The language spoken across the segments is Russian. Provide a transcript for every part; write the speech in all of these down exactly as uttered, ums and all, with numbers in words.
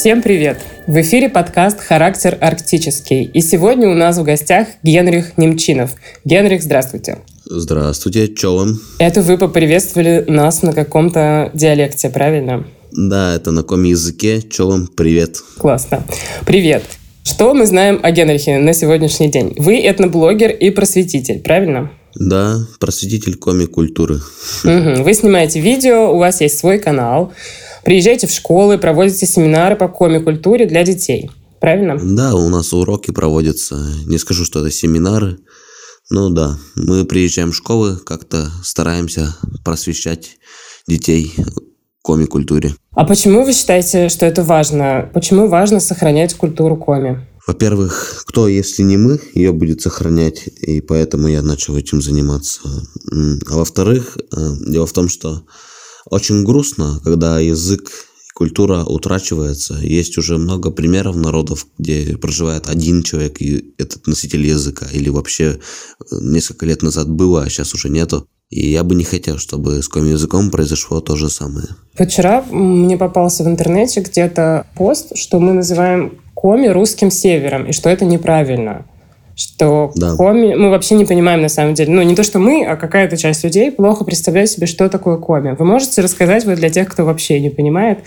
Всем привет! В эфире подкаст «Характер арктический». И сегодня у нас в гостях Генрих Немчинов. Генрих, здравствуйте. Здравствуйте, чё вам? Это вы поприветствовали нас на каком-то диалекте, правильно? Да, это на коми-языке. Чё вам? Привет. Классно. Привет. Что мы знаем о Генрихе на сегодняшний день? Вы этноблогер и просветитель, правильно? Да, просветитель коми-культуры. Угу. Вы снимаете видео, у вас есть свой канал. Приезжаете в школы, проводите семинары по коми-культуре для детей, правильно? Да, у нас уроки проводятся. Не скажу, что это семинары. Ну да, мы приезжаем в школы, как-то стараемся просвещать детей коми-культуре. А почему вы считаете, что это важно? Почему важно сохранять культуру коми? Во-первых, кто, если не мы, ее будет сохранять, и поэтому я начал этим заниматься. А во-вторых, дело в том, что очень грустно, когда язык и культура утрачиваются. Есть уже много примеров народов, где проживает один человек, и этот носитель языка. Или вообще несколько лет назад было, а сейчас уже нету. И я бы не хотел, чтобы с коми-языком произошло то же самое. Вчера мне попался в интернете где-то пост, что мы называем коми русским севером, и что это неправильно. Что да. коми... Мы вообще не понимаем, на самом деле. Ну, не то, что мы, а какая-то часть людей плохо представляет себе, что такое коми. Вы можете рассказать вот для тех, кто вообще не понимает,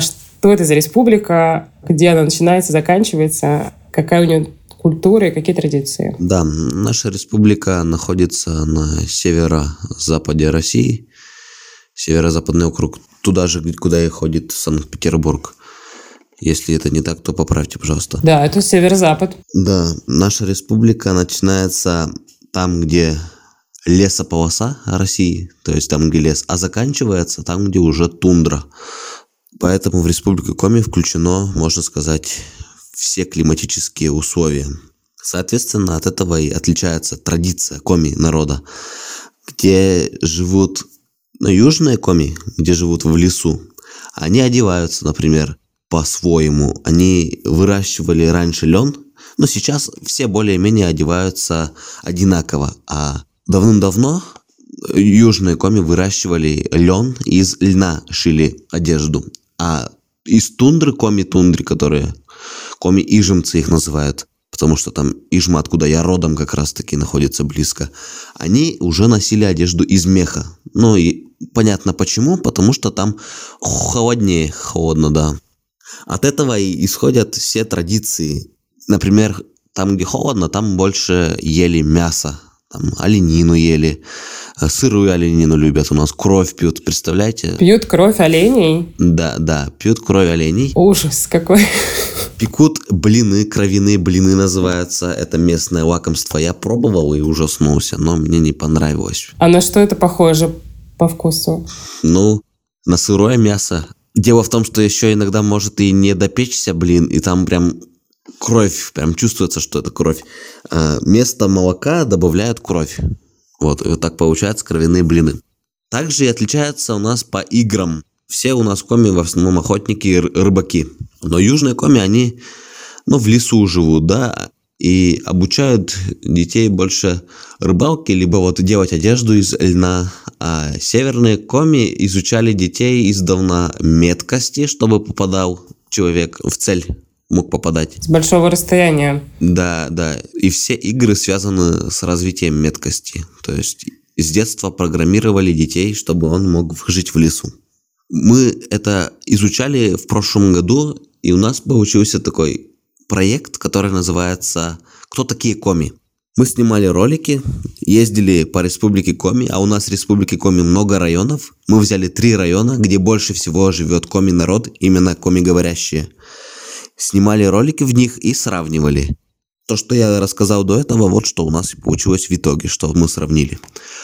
что это за республика, где она начинается, заканчивается, какая у нее культура и какие традиции? Да, наша республика находится на северо-западе России, северо-западный округ, туда же, куда и ходит Санкт-Петербург. Если это не так, то поправьте, пожалуйста. Да, это северо-запад. Да, наша республика начинается там, где лесополоса России, то есть там, где лес, а заканчивается там, где уже тундра. Поэтому в республику Коми включено, можно сказать, все климатические условия. Соответственно, от этого и отличается традиция коми народа, где живут ну, южные коми, где живут в лесу. Они одеваются, например, по-своему. Они выращивали раньше лен, но сейчас все более-менее одеваются одинаково. А давным-давно южные коми выращивали лен, из льна шили одежду. А из тундры коми-тундри, которые коми-ижемцы их называют, потому что там Ижма, откуда я родом, как раз-таки находится близко, они уже носили одежду из меха. Ну и понятно почему, потому что там холоднее, холодно, да. От этого и исходят все традиции. Например, там, где холодно, там больше ели мясо. Там оленину ели, сырую оленину любят. У нас кровь пьют, представляете? Пьют кровь оленей? Да, да, пьют кровь оленей. Ужас какой. Пекут блины, кровяные блины называются. Это местное лакомство. Я пробовал и ужаснулся, но мне не понравилось. А на что это похоже по вкусу? Ну, на сырое мясо. Дело в том, что еще иногда может и не допечься, блин, и там прям кровь, прям чувствуется, что это кровь. А вместо молока добавляют кровь. Вот, и вот так получаются кровяные блины. Также и отличаются у нас по играм. Все у нас коми в основном охотники и рыбаки. Но южные коми, они ну, в лесу живут, да, и обучают детей больше рыбалке, либо вот делать одежду из льна. А северные коми изучали детей издавна меткости, чтобы попадал человек в цель, мог попадать. С большого расстояния. Да, да. И все игры связаны с развитием меткости. То есть с детства программировали детей, чтобы он мог жить в лесу. Мы это изучали в прошлом году, и у нас получился такой проект, который называется «Кто такие коми?». Мы снимали ролики, ездили по республике Коми, а у нас в республике Коми много районов. Мы взяли три района, где больше всего живет коми-народ, именно коми-говорящие. Снимали ролики в них и сравнивали. То, что я рассказал до этого, вот что у нас и получилось в итоге, что мы сравнили.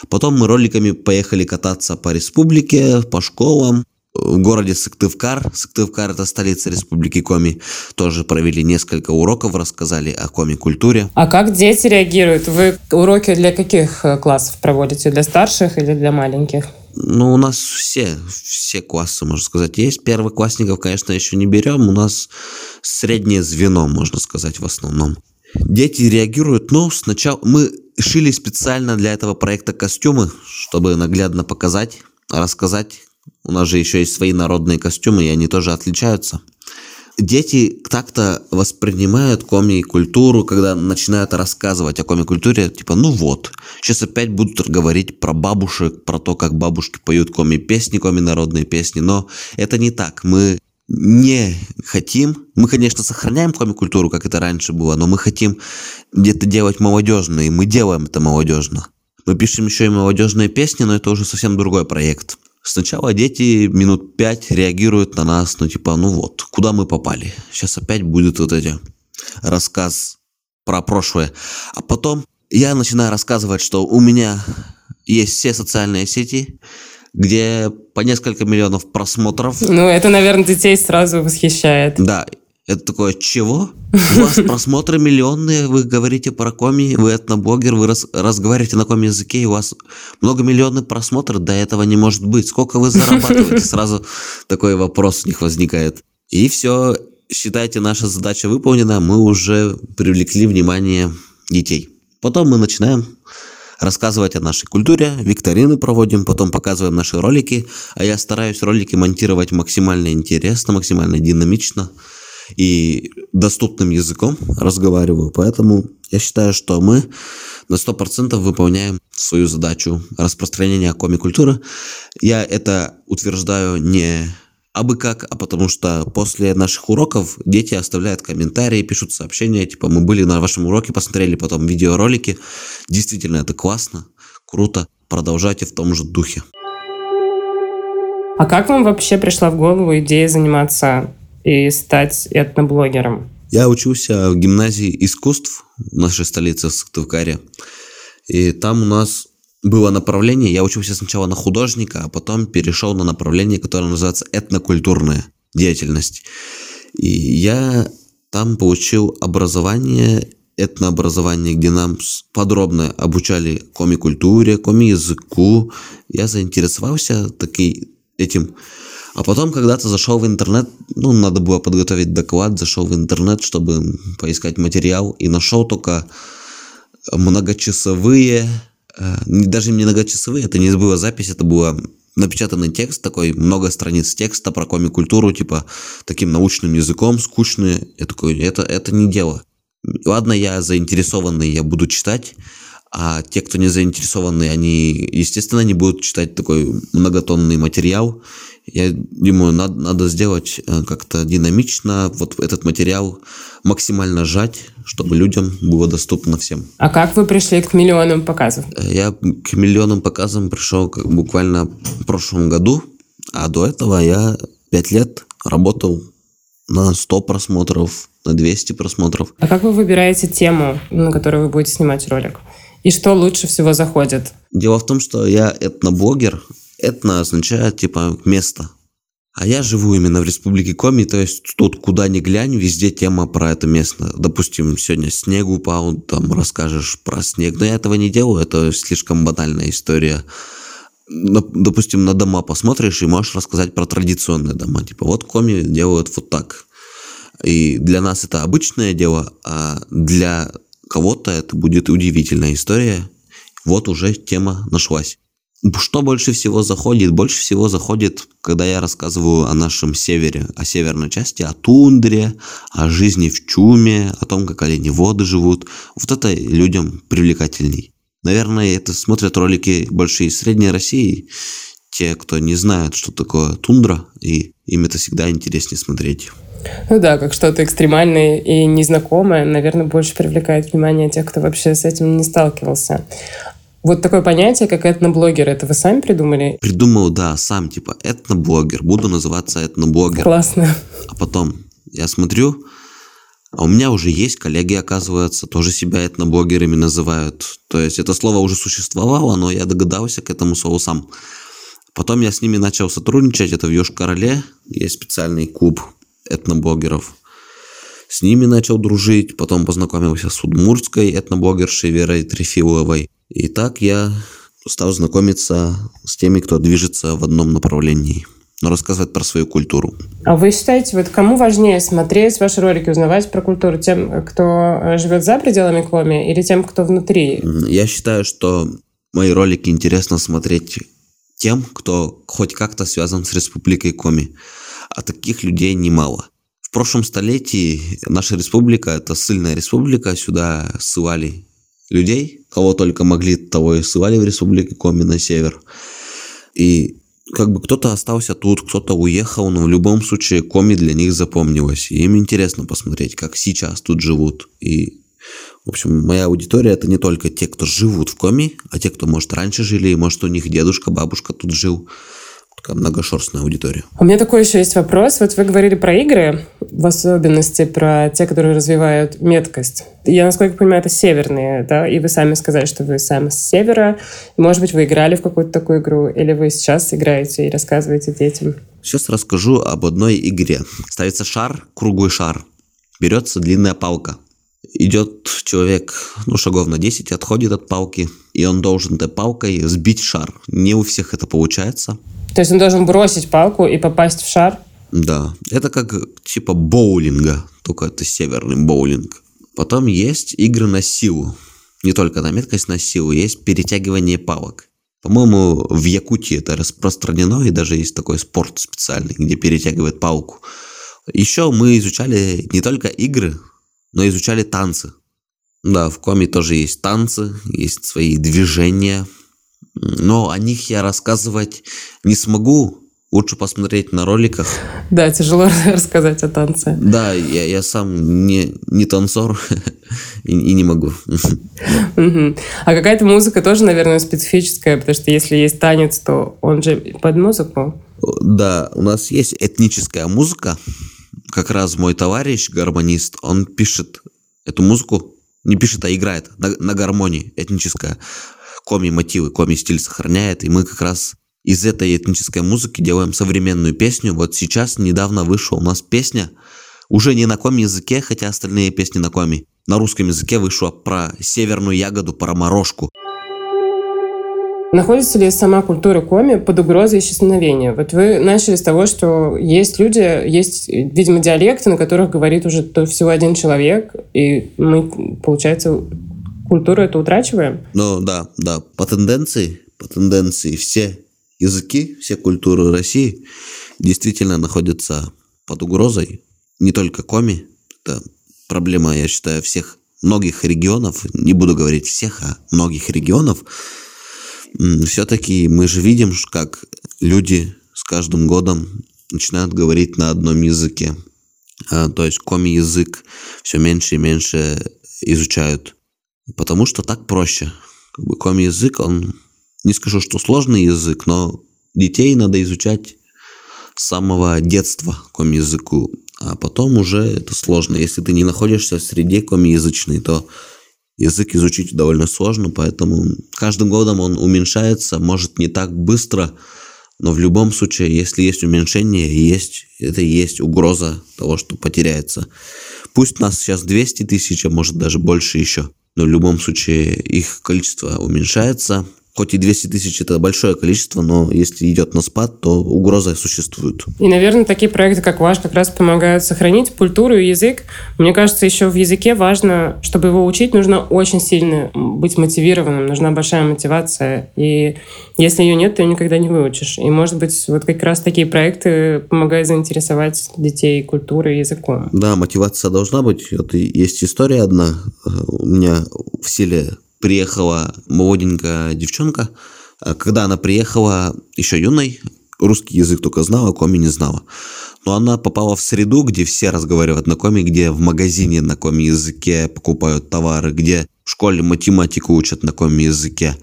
Потом мы роликами поехали кататься по республике, по школам. В городе Сыктывкар, Сыктывкар – это столица республики Коми, тоже провели несколько уроков, рассказали о коми-культуре. А как дети реагируют? Вы уроки для каких классов проводите? Для старших или для маленьких? Ну, у нас все, все классы, можно сказать, есть. Первоклассников, конечно, еще не берем. У нас среднее звено, можно сказать, в основном. Дети реагируют, но сначала мы шили специально для этого проекта костюмы, чтобы наглядно показать, рассказать. У нас же еще есть свои народные костюмы, и они тоже отличаются. дети так-то воспринимают коми-культуру, когда начинают рассказывать о коми-культуре, типа, ну вот, сейчас опять будут говорить про бабушек, про то, как бабушки поют коми-песни, коми-народные песни, но это не так, мы не хотим, мы, конечно, сохраняем коми-культуру, как это раньше было, но мы хотим где-то делать молодежно, и мы делаем это молодежно. Мы пишем еще и молодежные песни, но это уже совсем другой проект. Сначала дети минут пять реагируют на нас, ну типа, ну вот, куда мы попали? Сейчас опять будет вот эти рассказ про прошлое. А потом я начинаю рассказывать, что у меня есть все социальные сети, где по несколько миллионов просмотров. Ну это, наверное, детей сразу восхищает. Да, это такое, чего? У вас просмотры миллионные, вы говорите про коми, вы этноблогер, вы раз, разговариваете на коми-языке, и у вас многомиллионный просмотр, до этого не может быть. Сколько вы зарабатываете? Сразу такой вопрос у них возникает. И все, считайте, наша задача выполнена, мы уже привлекли внимание детей. Потом мы начинаем рассказывать о нашей культуре, викторины проводим, потом показываем наши ролики, а я стараюсь ролики монтировать максимально интересно, максимально динамично, и доступным языком разговариваю, поэтому я считаю, что мы на сто процентов выполняем свою задачу распространения коми-культуры. Я это утверждаю не абы как, а потому что после наших уроков дети оставляют комментарии, пишут сообщения, типа мы были на вашем уроке, посмотрели потом видеоролики, действительно это классно, круто, продолжайте в том же духе. А как вам вообще пришла в голову идея заниматься и стать этноблогером? Я учился в гимназии искусств в нашей столице, в Сыктывкаре. И там у нас было направление. Я учился сначала на художника, а потом перешел на направление, которое называется этнокультурная деятельность. И я там получил образование, этнообразование, где нам подробно обучали коми-культуре, коми-языку. Я заинтересовался таки, этим. А потом когда-то зашел в интернет, ну, надо было подготовить доклад, зашел в интернет, чтобы поискать материал, и нашел только многочасовые, э, даже не многочасовые, это не была запись, это был напечатанный текст такой, много страниц текста про коми-культуру, типа, таким научным языком, скучные, я такой, это, это не дело. Ладно, я заинтересованный, я буду читать, а те, кто не заинтересованы, они, естественно, не будут читать такой многотонный материал. Я думаю, надо, надо сделать как-то динамично, вот этот материал максимально сжать, чтобы людям было доступно всем. А как вы пришли к миллионам показов? Я к миллионам показам пришел буквально в прошлом году, а до этого я пять лет работал на сто просмотров, на двести просмотров. А как вы выбираете тему, на которую вы будете снимать ролик? И что лучше всего заходит? Дело в том, что я этноблогер. Этно означает, типа, место. А я живу именно в Республике Коми, то есть тут куда ни глянь, везде тема про это место. Допустим, сегодня снег упал, там расскажешь про снег. Но я этого не делаю, это слишком банальная история. Допустим, на дома посмотришь и можешь рассказать про традиционные дома. Типа, вот Коми делают вот так. И для нас это обычное дело, а для кого-то это будет удивительная история. Вот уже тема нашлась. Что больше всего заходит? Больше всего заходит, когда я рассказываю о нашем севере, о северной части, о тундре, о жизни в чуме, о том, как оленеводы живут. Вот это людям привлекательней. Наверное, это смотрят ролики больше из Средней России, те, кто не знают, что такое тундра, и им это всегда интереснее смотреть. Ну да, как что-то экстремальное и незнакомое, наверное, больше привлекает внимание тех, кто вообще с этим не сталкивался. Вот такое понятие, как этноблогер, это вы сами придумали? Придумал, да, сам, типа, этноблогер, буду называться этноблогер. Классно. А потом я смотрю, а у меня уже есть коллеги, оказывается, тоже себя этноблогерами называют. То есть это слово уже существовало, но я догадался к этому слову сам. Потом я с ними начал сотрудничать, это в Йошкар-Оле, есть специальный клуб этноблогеров. С ними начал дружить, потом познакомился с удмуртской этноблогершей Верой Трифиловой. И так я стал знакомиться с теми, кто движется в одном направлении, но рассказывать про свою культуру. А вы считаете, вот кому важнее смотреть ваши ролики, узнавать про культуру? Тем, кто живет за пределами Коми, или тем, кто внутри? Я считаю, что мои ролики интересно смотреть тем, кто хоть как-то связан с Республикой Коми. А таких людей немало. В прошлом столетии наша республика, это ссыльная республика, сюда ссылали людей, кого только могли, того и ссылали в республике Коми на север. И как бы кто-то остался тут, кто-то уехал, но в любом случае Коми для них запомнилось. И им интересно посмотреть, как сейчас тут живут. И, в общем, моя аудитория — это не только те, кто живут в Коми, а те, кто, может, раньше жили, и, может, у них дедушка, бабушка тут жил. Такая многошерстная аудитория. У меня такой еще есть вопрос. Вот вы говорили про игры, в особенности про те, которые развивают меткость. Я, насколько понимаю, это северные, да? И вы сами сказали, что вы сами с севера. Может быть, вы играли в какую-то такую игру, или вы сейчас играете и рассказываете детям? Сейчас расскажу об одной игре. Ставится шар, круглый шар. Берется длинная палка. Идет человек, ну, шагов на десять, отходит от палки, и он должен этой палкой сбить шар. Не у всех это получается. То есть он должен бросить палку и попасть в шар? Да. Это как типа боулинга, только это северный боулинг. Потом есть игры на силу. Не только на меткость, на силу. Есть перетягивание палок. По-моему, в Якутии это распространено, и даже есть такой спорт специальный, где перетягивают палку. Еще мы изучали не только игры, но изучали танцы. Да, в Коми тоже есть танцы, есть свои движения. Но о них я рассказывать не смогу. Лучше посмотреть на роликах. Да, тяжело рассказать о танце. Да, я, я сам не, не танцор и, и не могу. Uh-huh. А какая-то музыка тоже, наверное, специфическая, потому что если есть танец, то он же под музыку. Да, у нас есть этническая музыка. Как раз мой товарищ, гармонист, он пишет эту музыку. Не пишет, а играет на, на гармонии этническая. Коми-мотивы, коми-стиль сохраняет. И мы как раз из этой этнической музыки делаем современную песню. Вот сейчас недавно вышла у нас песня, уже не на коми-языке, хотя остальные песни на коми. На русском языке вышла про северную ягоду, про морожку. Находится ли сама культура коми под угрозой исчезновения? Вот вы начали с того, что есть люди, есть, видимо, диалекты, на которых говорит уже всего один человек, и мы, получается, культуру это утрачиваем? Ну да, да. По тенденции, по тенденции все языки, все культуры России действительно находятся под угрозой. Не только коми. Это проблема, я считаю, всех, многих регионов. Не буду говорить всех, а многих регионов. Все-таки мы же видим, как люди с каждым годом начинают говорить на одном языке. То есть коми-язык все меньше и меньше изучают. Потому что так проще. Как бы коми-язык, он, не скажу, что сложный язык, но детей надо изучать с самого детства коми-языку. А потом уже это сложно. Если ты не находишься в среде коми-язычной, то язык изучить довольно сложно, поэтому каждым годом он уменьшается, может, не так быстро, но в любом случае, если есть уменьшение, есть, это и есть угроза того, что потеряется. Пусть нас сейчас двести тысяч, а может даже больше еще. Но в любом случае их количество уменьшается. Хоть и двести тысяч – это большое количество, но если идет на спад, то угроза существует. И, наверное, такие проекты, как ваш, как раз помогают сохранить культуру и язык. Мне кажется, еще в языке важно, чтобы его учить, нужно очень сильно быть мотивированным, нужна большая мотивация. И если ее нет, ты ее никогда не выучишь. И, может быть, вот как раз такие проекты помогают заинтересовать детей культурой и языком. Да, мотивация должна быть. Вот есть история одна у меня в селе. Приехала молоденькая девчонка. Когда она приехала еще юной, русский язык только знала, коми не знала. Но она попала в среду, где все разговаривают на коми, где в магазине на коми-языке покупают товары, где в школе математику учат на коми-языке.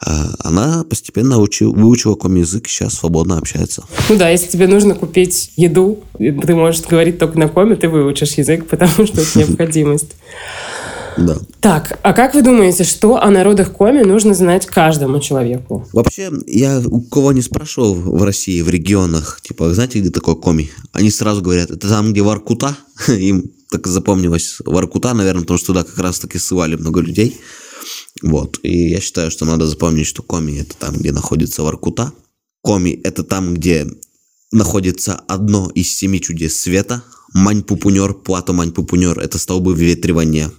Она постепенно учила, выучила коми-язык, сейчас свободно общается. Ну да, если тебе нужно купить еду, ты можешь говорить только на коми, ты выучишь язык, потому что это необходимость. Да. Так, а как вы думаете, что о народах коми нужно знать каждому человеку? Вообще, я у кого не спрашивал в России, в регионах, типа, знаете, где такое коми? Они сразу говорят, это там, где Воркута, им так запомнилось Воркута, наверное, потому что туда как раз-таки ссылали много людей. Вот, и я считаю, что надо запомнить, что коми – это там, где находится Воркута. Коми – это там, где находится одно из семи чудес света. Маньпупунёр, плато Маньпупунёр – это столбы выветривания.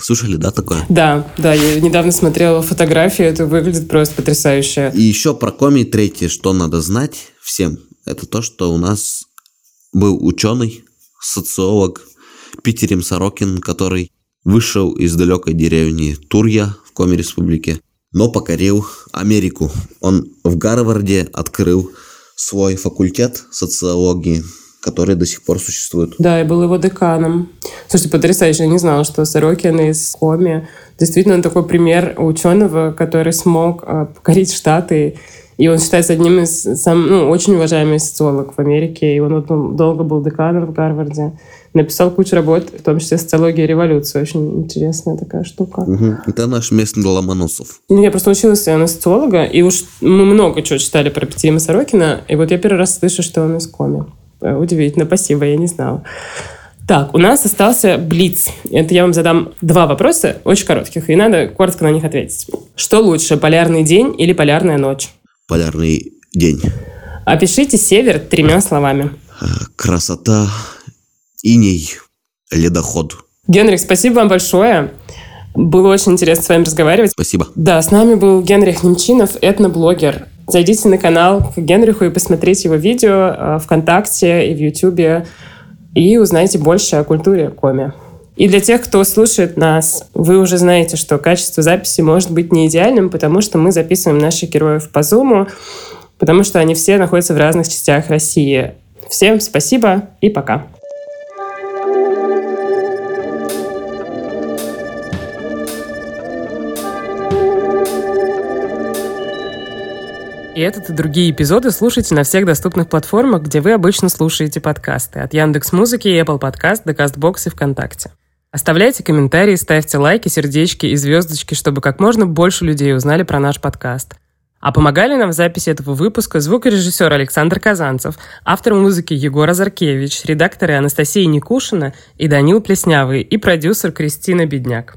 Слышали, да, такое? Да, да, я недавно смотрела фотографии, это выглядит просто потрясающе. И еще про коми третье, что надо знать всем, это то, что у нас был ученый, социолог Питирим Сорокин, который вышел из далекой деревни Турья в Коми-республике, но покорил Америку. Он в Гарварде открыл свой факультет социологии, который до сих пор существует. Да, я был его деканом. Слушайте, потрясающе, я не знала, что Сорокин из Коми. Действительно, он такой пример ученого, который смог покорить Штаты. И он считается одним из сам, ну, очень уважаемых социологов в Америке. И он вот долго был деканом в Гарварде. Написал кучу работ, в том числе «Социология революции». Очень интересная такая штука. Угу. Это наш местный Ломоносов. Я просто училась на социолога, и уж мы много чего читали про Питирима Сорокина. И вот я первый раз слышу, что он из Коми. Удивительно, спасибо, я не знала. Так, у нас остался блиц. Это я вам задам два вопроса, очень коротких, и надо коротко на них ответить. Что лучше, полярный день или полярная ночь? Полярный день. Опишите север тремя словами. Красота, иней, ледоход. Генрих, спасибо вам большое. Было очень интересно с вами разговаривать. Спасибо. Да, с нами был Генрих Немчинов, этноблогер. Зайдите на канал к Генриху и посмотрите его видео ВКонтакте и в Ютубе. И узнайте больше о культуре коми. И для тех, кто слушает нас, вы уже знаете, что качество записи может быть не идеальным, потому что мы записываем наших героев по зуму, потому что они все находятся в разных частях России. Всем спасибо и пока. И этот и другие эпизоды слушайте на всех доступных платформах, где вы обычно слушаете подкасты. От Яндекс.Музыки, Apple Podcast до Castbox и ВКонтакте. Оставляйте комментарии, ставьте лайки, сердечки и звездочки, чтобы как можно больше людей узнали про наш подкаст. А помогали нам в записи этого выпуска звукорежиссер Александр Казанцев, автор музыки Егор Азаркевич, редакторы Анастасия Никушина и Данил Плеснявый и продюсер Кристина Бедняк.